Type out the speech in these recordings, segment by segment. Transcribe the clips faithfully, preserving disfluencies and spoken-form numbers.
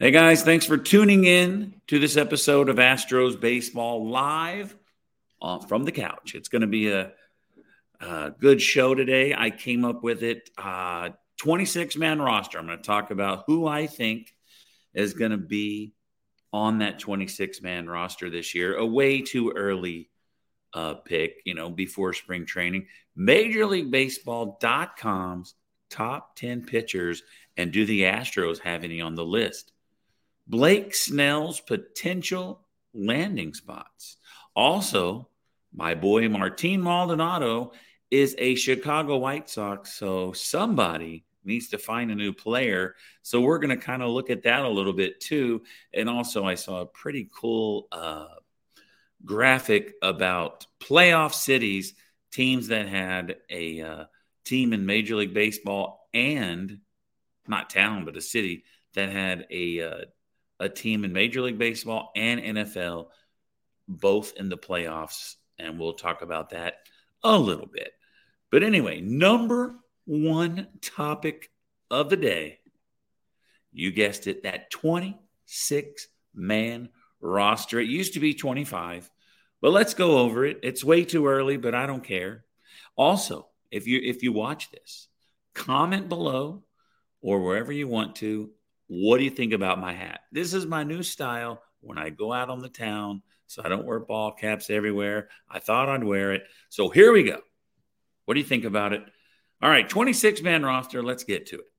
Hey guys, thanks for tuning in to this episode of Astros Baseball Live from the couch. It's going to be a, a good show today. I came up with it, uh, twenty-six man roster. I'm going to talk about who I think is going to be on that twenty-six man roster this year. A way too early uh, pick, you know, before spring training. Major League Baseball dot com's top ten pitchers, and do the Astros have any on the list? Blake Snell's potential landing spots. Also, my boy Martin Maldonado is a Chicago White Sox, so somebody needs to find a new player. So we're going to kind of look at that a little bit too. And also, I saw a pretty cool uh, graphic about playoff cities, teams that had a uh, team in Major League Baseball and not town, but a city that had a uh, a team in Major League Baseball and N F L, both in the playoffs, and we'll talk about that a little bit. But anyway, number one topic of the day, you guessed it, that twenty-six man roster. It used to be twenty-five, but let's go over it. It's way too early, but I don't care. Also, if you if you watch this, comment below or wherever you want to, what do you think about my hat? This is my new style when I go out on the town, so I don't wear ball caps everywhere. I thought I'd wear it. So here we go. What do you think about it? All right, twenty-six man roster. Let's get to it.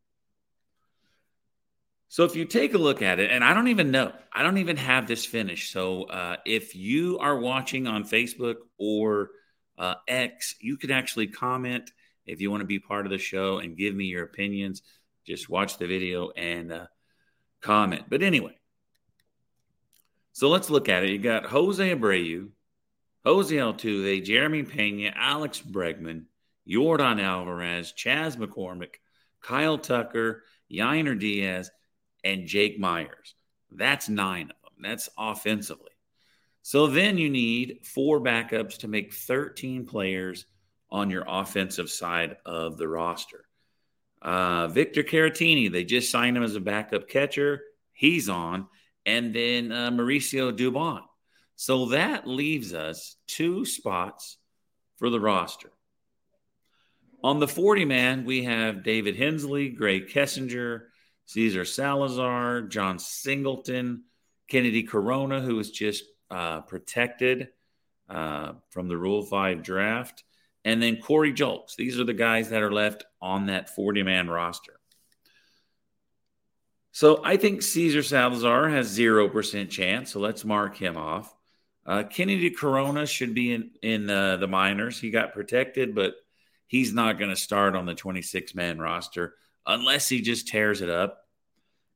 So if you take a look at it, and I don't even know. I don't even have this finished. So uh, if you are watching on Facebook or uh, X, you can actually comment if you want to be part of the show and give me your opinions. Just watch the video and uh, comment. But anyway, so let's look at it. You got Jose Abreu, Jose Altuve, Jeremy Pena, Alex Bregman, Yordan Alvarez, Chaz McCormick, Kyle Tucker, Yainer Diaz, and Jake Myers. That's nine of them. That's offensively. So then you need four backups to make thirteen players on your offensive side of the roster. Uh, Victor Caratini, they just signed him as a backup catcher. He's on. And then uh, Mauricio Dubon. So that leaves us two spots for the roster. On the forty man, we have David Hensley, Gray Kessinger, Cesar Salazar, John Singleton, Kennedy Corona, who was just uh, protected uh, from the Rule five draft, and then Corey Julks. These are the guys that are left on that forty man roster. So I think Cesar Salazar has zero percent chance, so let's mark him off. Uh, Kennedy Corona should be in, in uh, the minors. He got protected, but he's not going to start on the twenty-six man roster unless he just tears it up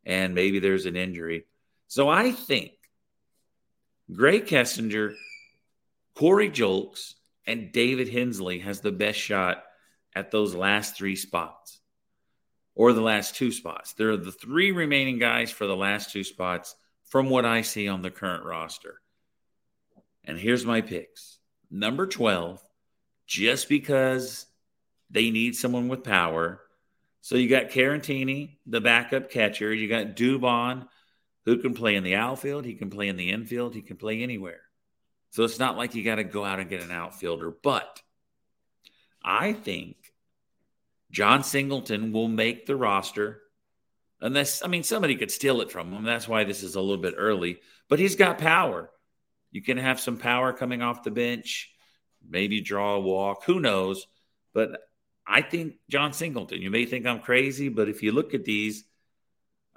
and maybe there's an injury. So I think Gray Kessinger, Corey Julks, and David Hensley has the best shot at those last three spots or the last two spots. There are the three remaining guys for the last two spots from what I see on the current roster. And here's my picks. Number twelve, just because they need someone with power. So you got Caratini, the backup catcher. You got Dubon, who can play in the outfield. He can play in the infield. He can play anywhere. So it's not like you got to go out and get an outfielder. But I think John Singleton will make the roster. Unless, I mean, somebody could steal it from him. That's why this is a little bit early. But he's got power. You can have some power coming off the bench. Maybe draw a walk. Who knows? But I think John Singleton. You may think I'm crazy, but if you look at these,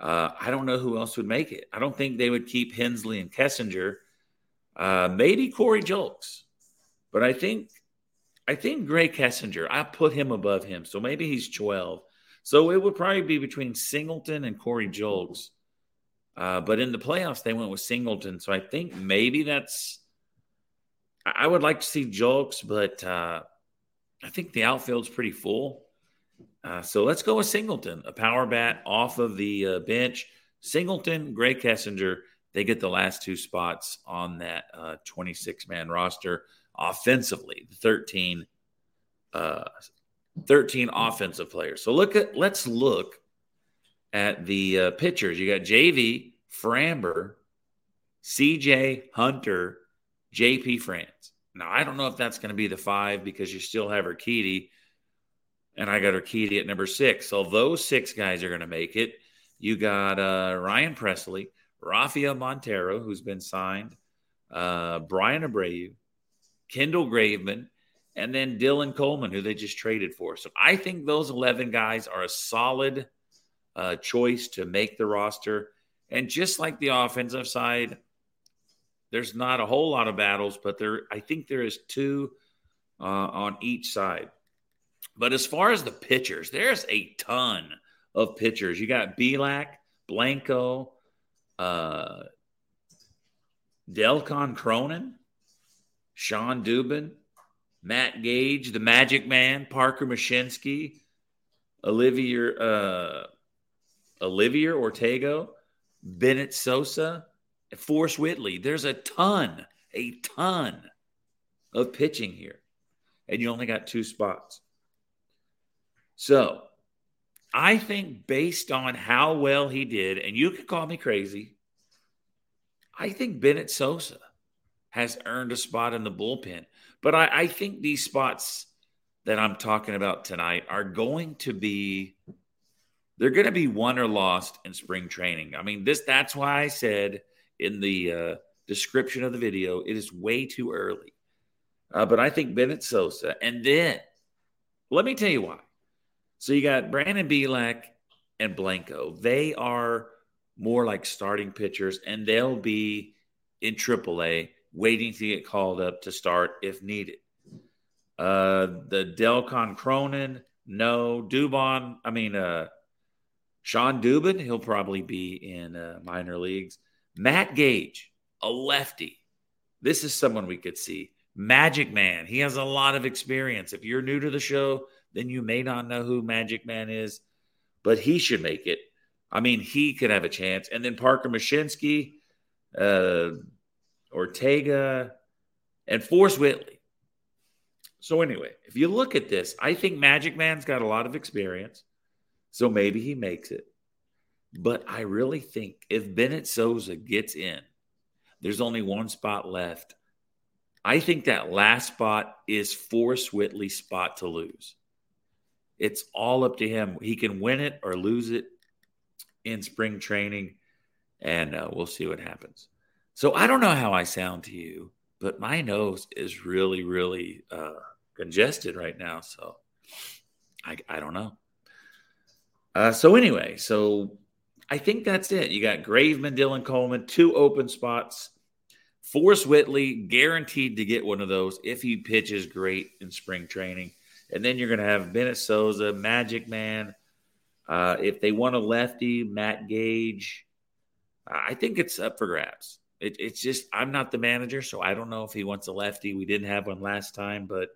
uh, I don't know who else would make it. I don't think they would keep Hensley and Kessinger. Uh, maybe Corey Julks. But I think I think Gray Kessinger, I put him above him. So maybe he's twelve. So it would probably be between Singleton and Corey Julks. Uh, but in the playoffs, they went with Singleton. So I think maybe that's – I would like to see Julks, but uh, I think the outfield's pretty full. Uh, so let's go with Singleton, a power bat off of the uh, bench. Singleton, Gray Kessinger, they get the last two spots on that uh, twenty-six man roster. Offensively, thirteen, uh, thirteen offensive players. So look at let's look at the uh, pitchers. You got J V, Framber, C J, Hunter, J P France. Now, I don't know if that's going to be the five because you still have Urquidy, and I got Urquidy at number six. So those six guys are going to make it. You got uh, Ryan Presley, Rafael Montero, who's been signed, uh, Brian Abreu, Kendall Graveman, and then Dylan Coleman, who they just traded for. So I think those eleven guys are a solid uh, choice to make the roster. And just like the offensive side, there's not a whole lot of battles, but there I think there is two uh, on each side. But as far as the pitchers, there's a ton of pitchers. You got Belak, Blanco, uh, Delcon Cronin, Sean Dubin, Matt Gage, the Magic Man, Parker Mashinsky, Olivier, uh, Olivier Ortega, Bennett Sousa, Forrest Whitley. There's a ton, a ton of pitching here. And you only got two spots. So I think based on how well he did, and you can call me crazy, I think Bennett Sousa has earned a spot in the bullpen. But I, I think these spots that I'm talking about tonight are going to be, they're going to be won or lost in spring training. I mean, this that's why I said in the uh, description of the video, it is way too early. Uh, but I think Bennett Sousa. And then, let me tell you why. So you got Brandon Belak and Blanco. They are more like starting pitchers, and they'll be in triple A waiting to get called up to start if needed. Uh, the Delcon Cronin, no. Dubon, I mean, uh, Sean Dubin, he'll probably be in uh, minor leagues. Matt Gage, a lefty. This is someone we could see. Magic Man, he has a lot of experience. If you're new to the show, then you may not know who Magic Man is, but he should make it. I mean, he could have a chance. And then Parker Mashinsky, uh, Ortega, and Forrest Whitley. So anyway, if you look at this, I think Magic Man's got a lot of experience, so maybe he makes it. But I really think if Bennett Sousa gets in, there's only one spot left. I think that last spot is Forrest Whitley's spot to lose. It's all up to him. He can win it or lose it in spring training, and uh, we'll see what happens. So I don't know how I sound to you, but my nose is really, really uh, congested right now, so I, I don't know. Uh, so anyway, so I think that's it. You got Graveman, Dylan Coleman, two open spots. Forrest Whitley guaranteed to get one of those if he pitches great in spring training. And then you're going to have Bennett Sousa, Magic Man. Uh, if they want a lefty, Matt Gage. I think it's up for grabs. It, it's just I'm not the manager, so I don't know if he wants a lefty. We didn't have one last time, but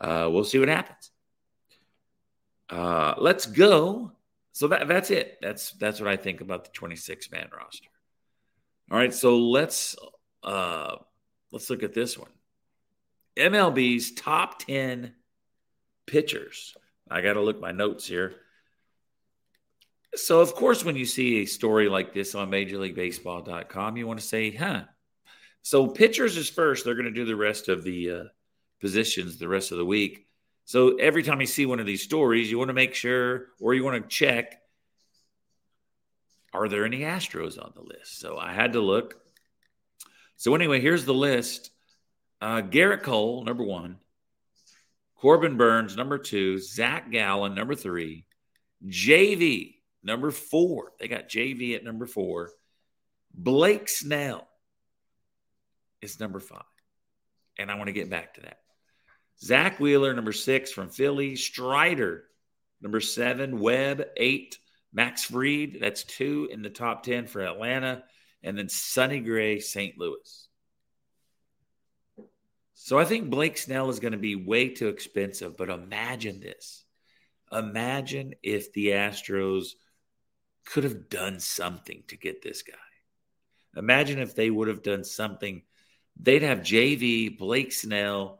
uh, we'll see what happens. Uh, let's go. So that, that's it. That's that's what I think about the twenty-six man roster. All right, so let's uh, let's look at this one. M L B's top ten pitchers. I got to look my notes here. So, of course, when you see a story like this on Major League Baseball dot com, you want to say, huh. So pitchers is first. They're going to do the rest of the uh, positions the rest of the week. So every time you see one of these stories, you want to make sure or you want to check, are there any Astros on the list? So I had to look. So anyway, here's the list. Uh, Garrett Cole, number one. Corbin Burns, number two. Zach Gallen, number three. J V, number four. They got J V at number four. Blake Snell is number five. And I want to get back to that. Zach Wheeler, number six from Philly. Strider, number seven. Webb, eight. Max Fried, that's two in the top ten for Atlanta. And then Sonny Gray, Saint Louis. So I think Blake Snell is going to be way too expensive, but imagine this. Imagine if the Astros could have done something to get this guy. Imagine if they would have done something. They'd have J V, Blake Snell,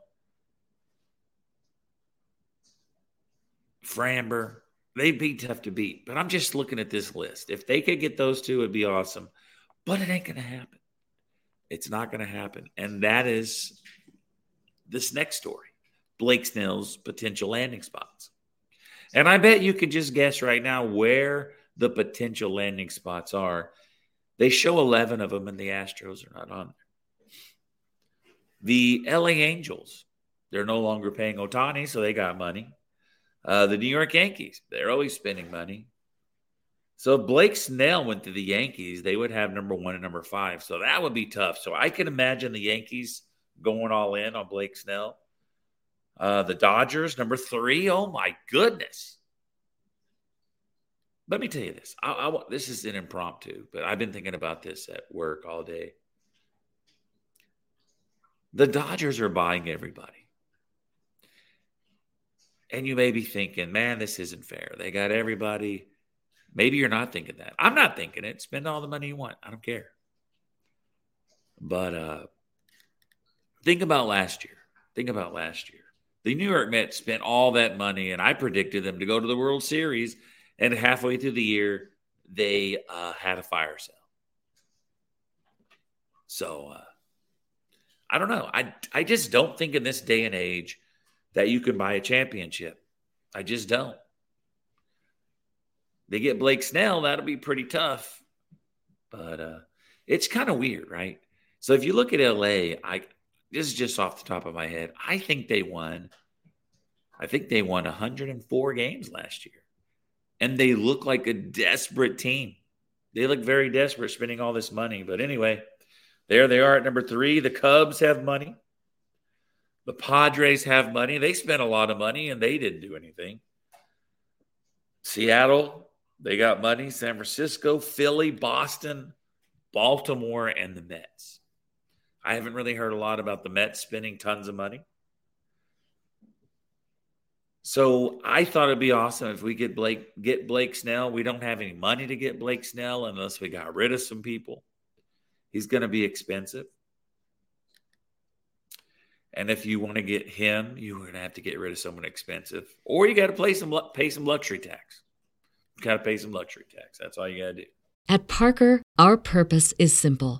Framber, They'd be tough to beat. But I'm just looking at this list. If they could get those two, it'd be awesome. But it ain't going to happen. It's not going to happen. And that is this next story, Blake Snell's potential landing spots. And I bet you could just guess right now where the potential landing spots are. They show eleven of them, and the Astros are not on there. The L A Angels, they're no longer paying Ohtani, so they got money. Uh, the New York Yankees, they're always spending money. So if Blake Snell went to the Yankees, they would have number one and number five. So that would be tough. So I can imagine the Yankees going all in on Blake Snell. Uh, the Dodgers, number three. Oh, my goodness. Let me tell you this. I, I, this is an impromptu, but I've been thinking about this at work all day. The Dodgers are buying everybody. And you may be thinking, man, this isn't fair. They got everybody. Maybe you're not thinking that. I'm not thinking it. Spend all the money you want. I don't care. But uh, think about last year. Think about last year. The New York Mets spent all that money, and I predicted them to go to the World Series, and halfway through the year, they uh, had a fire sale. So, uh, I don't know. I, I just don't think in this day and age that you can buy a championship. I just don't. They get Blake Snell, that'll be pretty tough. But uh, it's kind of weird, right? So if you look at L A, I this is just off the top of my head. I think they won. I think they won one hundred four games last year. And they look like a desperate team. They look very desperate spending all this money. But anyway, there they are at number three. The Cubs have money. The Padres have money. They spent a lot of money, and they didn't do anything. Seattle, they got money. San Francisco, Philly, Boston, Baltimore, and the Mets. I haven't really heard a lot about the Mets spending tons of money. So I thought it'd be awesome if we could Blake, get Blake Snell. We don't have any money to get Blake Snell unless we got rid of some people. He's going to be expensive. And if you want to get him, you're going to have to get rid of someone expensive. Or you got to pay some, pay some luxury tax. You got to pay some luxury tax. That's all you got to do. At Parker, our purpose is simple.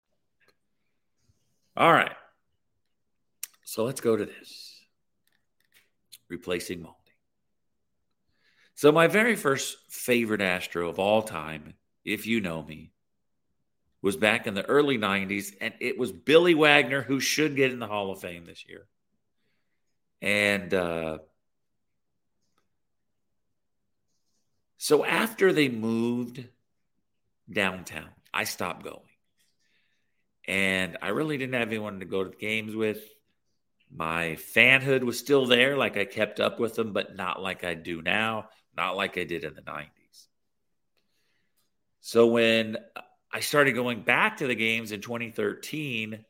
All right. So let's go to this. Replacing Moldy. So my very first favorite Astro of all time, if you know me, was back in the early nineties, and it was Billy Wagner, who should get in the Hall of Fame this year. And uh, so after they moved downtown, I stopped going. And I really didn't have anyone to go to the games with. My fanhood was still there, like I kept up with them, but not like I do now, not like I did in the nineties. So when I started going back to the games in twenty thirteen,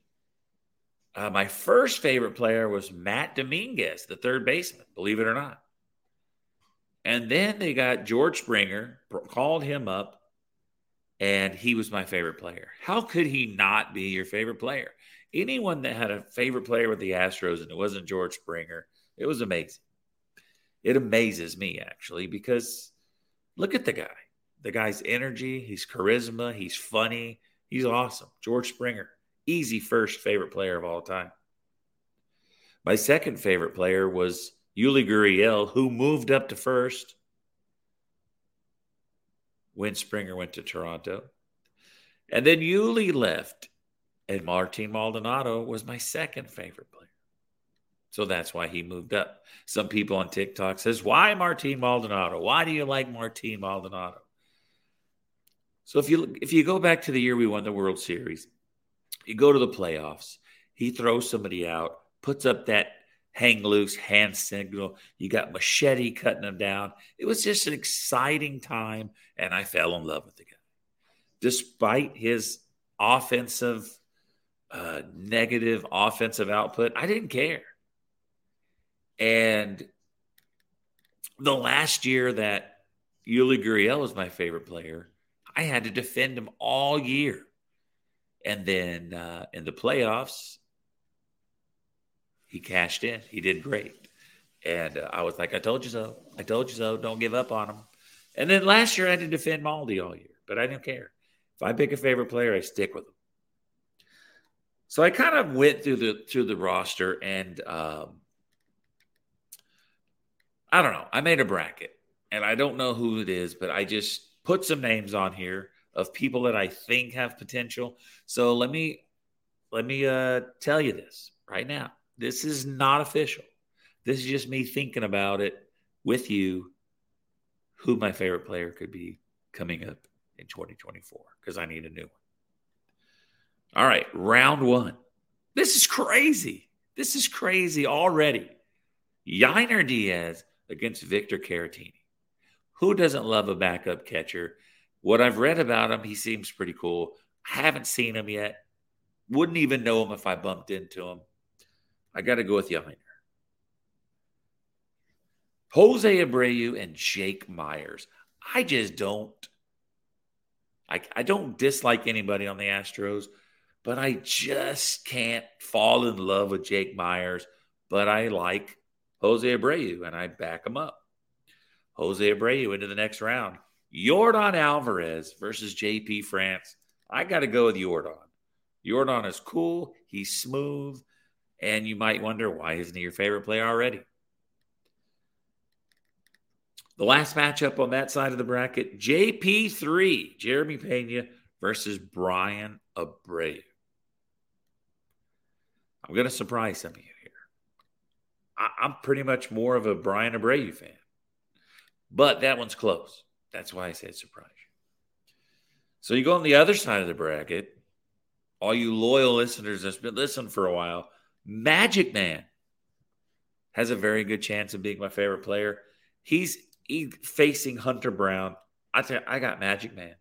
uh, my first favorite player was Matt Dominguez, the third baseman, believe it or not. And then they got George Springer, called him up, and he was my favorite player. How could he not be your favorite player? Anyone that had a favorite player with the Astros and it wasn't George Springer, it was amazing. It amazes me, actually, because look at the guy. The guy's energy, his charisma, he's funny. He's awesome. George Springer, easy first favorite player of all time. My second favorite player was Yuli Gurriel, who moved up to first. when Springer went to Toronto. And then Yuli left, and Martin Maldonado was my second favorite player. So that's why he moved up. Some people on TikTok says, why Martin Maldonado? Why do you like Martin Maldonado? So if you if you go back to the year we won the World Series, you go to the playoffs, he throws somebody out, puts up that hang loose hand signal. You got Machete cutting him down. It was just an exciting time, and I fell in love with the guy. Despite his offensive, uh, negative offensive output, I didn't care. And the last year that Yuli Gurriel was my favorite player, I had to defend him all year. And then uh, in the playoffs, he cashed in. He did great. And uh, I was like, I told you so. I told you so. Don't give up on him. And then last year, I had to defend Maldi all year, but I didn't care. If I pick a favorite player, I stick with him. So I kind of went through the through the roster and um, – I don't know. I made a bracket, and I don't know who it is, but I just put some names on here of people that I think have potential. So let me let me uh, tell you this right now. This is not official. This is just me thinking about it with you, who my favorite player could be coming up in twenty twenty-four, because I need a new one. All right, round one. This is crazy. This is crazy already. Yainer Diaz against Victor Caratini. Who doesn't love a backup catcher? What I've read about him, he seems pretty cool. I haven't seen him yet. Wouldn't even know him if I bumped into him. I got to go with Yainer. Jose Abreu and Jake Myers. I just don't. I, I don't dislike anybody on the Astros, but I just can't fall in love with Jake Myers. But I like Jose Abreu, and I back him up. Jose Abreu into the next round. Yordan Alvarez versus J P France. I got to go with Yordan. Yordan is cool. He's smooth. And you might wonder, why isn't he your favorite player already? The last matchup on that side of the bracket, J P three, Jeremy Pena versus Brian Abreu. I'm going to surprise some of you. I'm pretty much more of a Brian Abreu fan. But that one's close. That's why I said surprise. So you go on the other side of the bracket. All you loyal listeners that's been listening for a while, Magic Man has a very good chance of being my favorite player. He's he, facing Hunter Brown. I tell you, I got Magic Man.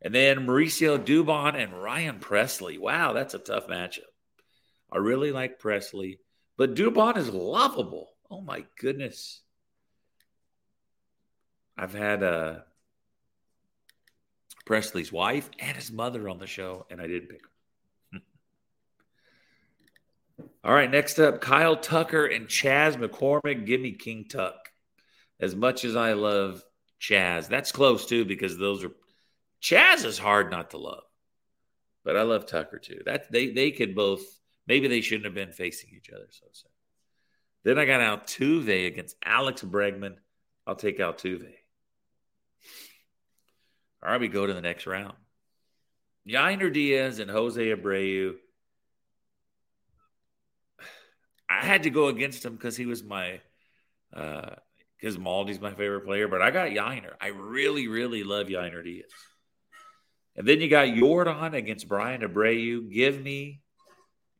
And then Mauricio Dubon and Ryan Presley. Wow, that's a tough matchup. I really like Presley, but Dubon is lovable. Oh, my goodness. I've had uh, Presley's wife and his mother on the show, and I didn't pick him. All right, next up, Kyle Tucker and Chaz McCormick. Give me King Tuck. As much as I love Chaz, that's close, too, because those are – Chaz is hard not to love, but I love Tucker, too. That They, they could both – maybe they shouldn't have been facing each other. So, so. Then I got Altuve against Alex Bregman. I'll take Altuve. All right, we go to the next round. Yainer Diaz and Jose Abreu. I had to go against him because he was my, because uh, Maldi's my favorite player, but I got Yainer. I really, really love Yainer Diaz. And then you got Yordan against Brian Abreu. Give me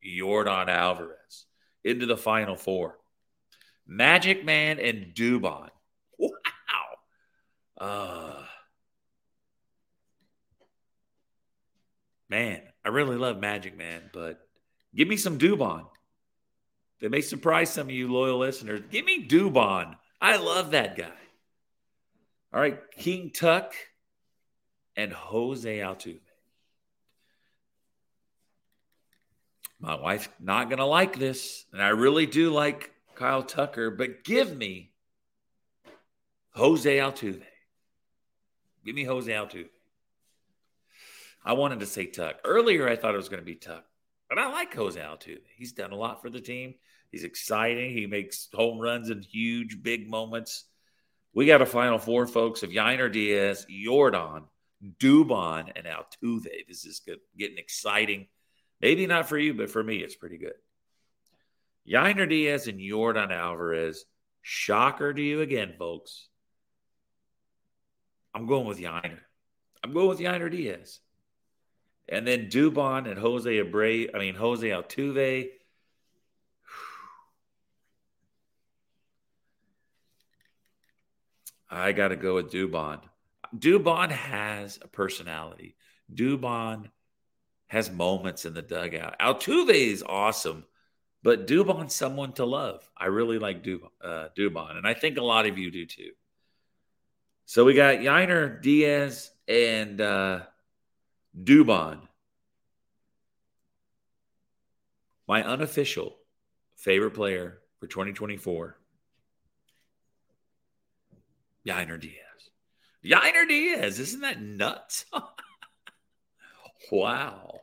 Yordan Alvarez into the final four. Magic Man and Dubon. Wow. Uh, man, I really love Magic Man, but give me some Dubon. That may surprise some of you loyal listeners. Give me Dubon. I love that guy. All right, King Tuck and Jose Altuve. My wife's not going to like this, and I really do like Kyle Tucker, but give me Jose Altuve. Give me Jose Altuve. I wanted to say Tuck. Earlier, I thought it was going to be Tuck, but I like Jose Altuve. He's done a lot for the team. He's exciting. He makes home runs in huge, big moments. We got a Final Four, folks, of Yainer Diaz, Yordan, Dubon, and Altuve. This is good, getting exciting. Maybe not for you, but for me, it's pretty good. Yainer Diaz and Yordan Alvarez. Shocker to you again, folks. I'm going with Yainer. I'm going with Yainer Diaz. And then Dubon and Jose Abreu, I mean, Jose Altuve. I got to go with Dubon. Dubon has a personality. Dubon has moments in the dugout. Altuve is awesome, but Dubon's someone to love. I really like Dubon, uh, Dubon, and I think a lot of you do too. So we got Yainer, Diaz, and uh, Dubon. My unofficial favorite player for twenty twenty-four, Yainer Diaz. Yainer Diaz, isn't that nuts? Wow.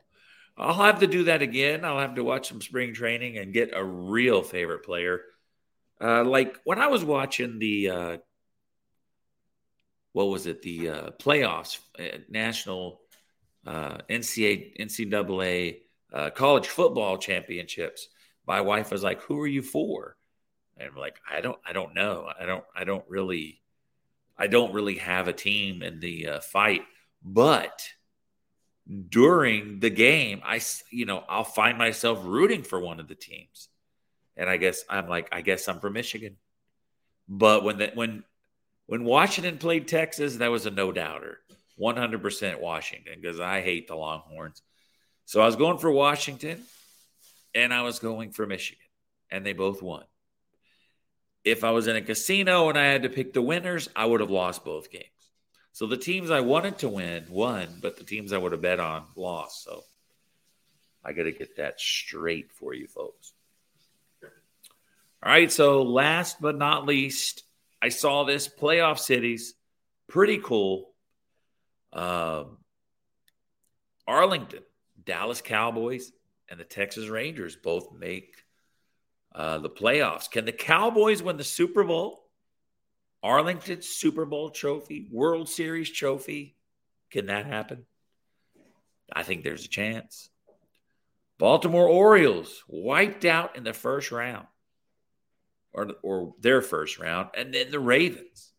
I'll have to do that again. I'll have to watch some spring training and get a real favorite player. Uh, like when I was watching the, uh, what was it, the uh, playoffs, uh, national uh, N C A A, N C double A uh, college football championships, my wife was like, who are you for? And I'm like, I don't, I don't know. I don't, I don't really. I don't really have a team in the uh, fight, but during the game, I, you know, I'll find myself rooting for one of the teams. And I guess I'm like, I guess I'm from Michigan. But when, the, when, when Washington played Texas, that was a no doubter, one hundred percent Washington, because I hate the Longhorns. So I was going for Washington and I was going for Michigan, and they both won. If I was in a casino and I had to pick the winners, I would have lost both games. So the teams I wanted to win won, but the teams I would have bet on lost. So I got to get that straight for you folks. All right, so last but not least, I saw this playoff cities. Pretty cool. Um, Arlington, Dallas Cowboys, and the Texas Rangers both make Uh, the playoffs. Can the Cowboys win the Super Bowl? Arlington Super Bowl trophy, World Series trophy. Can that happen? I think there's a chance. Baltimore Orioles wiped out in the first round, or, or their first round, and then the Ravens.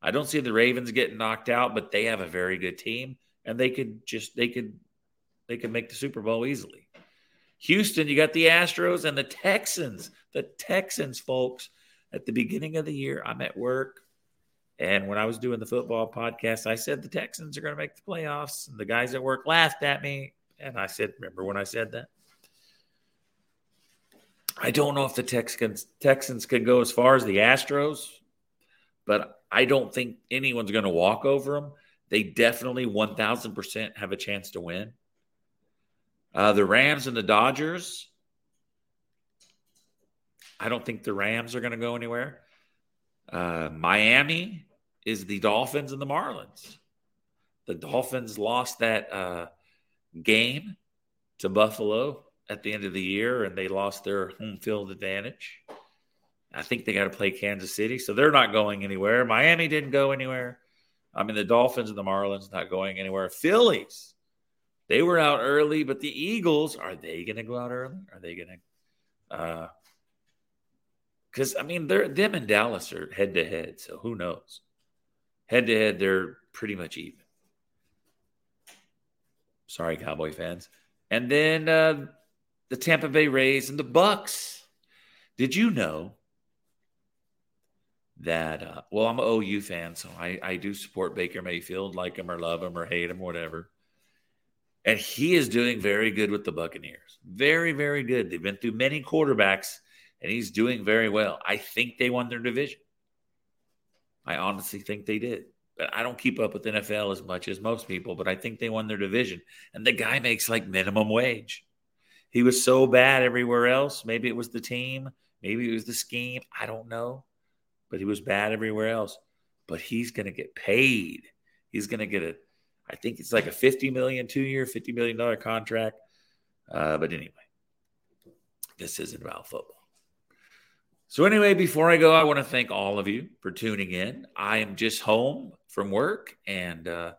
I don't see the Ravens getting knocked out, but they have a very good team, and they could just they could they could make the Super Bowl easily. Houston, you got the Astros and the Texans. The Texans, folks, at the beginning of the year, I'm at work. And when I was doing the football podcast, I said the Texans are going to make the playoffs. And the guys at work laughed at me. And I said, remember when I said that? I don't know if the Texans, Texans could go as far as the Astros, but I don't think anyone's going to walk over them. They definitely one thousand percent have a chance to win. Uh, the Rams and the Dodgers. I don't think the Rams are going to go anywhere. Uh, Miami is the Dolphins and the Marlins. The Dolphins lost that uh, game to Buffalo at the end of the year, and they lost their home field advantage. I think they got to play Kansas City, so they're not going anywhere. Miami didn't go anywhere. I mean, the Dolphins and the Marlins not going anywhere. Phillies. They were out early, but the Eagles, are they going to go out early? Are they going to uh, – because, I mean, they're, them and Dallas are head-to-head, so who knows? Head-to-head, they're pretty much even. Sorry, Cowboy fans. And then uh, the Tampa Bay Rays and the Bucks. Did you know that uh, – well, I'm an O U fan, so I, I do support Baker Mayfield, like him or love him or hate him, whatever. And he is doing very good with the Buccaneers. Very, very good. They've been through many quarterbacks, and he's doing very well. I think they won their division. I honestly think they did. But I don't keep up with N F L as much as most people, but I think they won their division. And the guy makes, like, minimum wage. He was so bad everywhere else. Maybe it was the team. Maybe it was the scheme. I don't know. But he was bad everywhere else. But he's going to get paid. He's going to get a I think it's like a fifty million dollars, two-year, fifty million dollars contract. Uh, but anyway, this isn't about football. So anyway, before I go, I want to thank all of you for tuning in. I am just home from work and uh,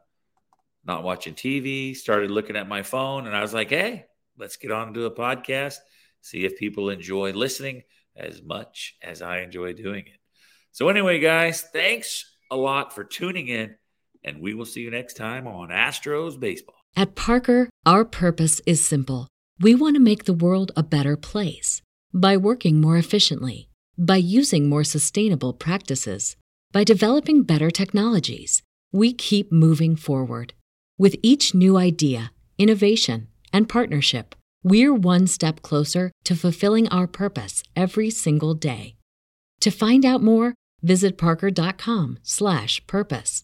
not watching T V, started looking at my phone, and I was like, hey, let's get on and do a podcast, see if people enjoy listening as much as I enjoy doing it. So anyway, guys, thanks a lot for tuning in, and we will see you next time on Astros Baseball. At Parker, our purpose is simple. We want to make the world a better place by working more efficiently, by using more sustainable practices, by developing better technologies. We keep moving forward. With each new idea, innovation, and partnership, we're one step closer to fulfilling our purpose every single day. To find out more, visit parker.com slash purpose.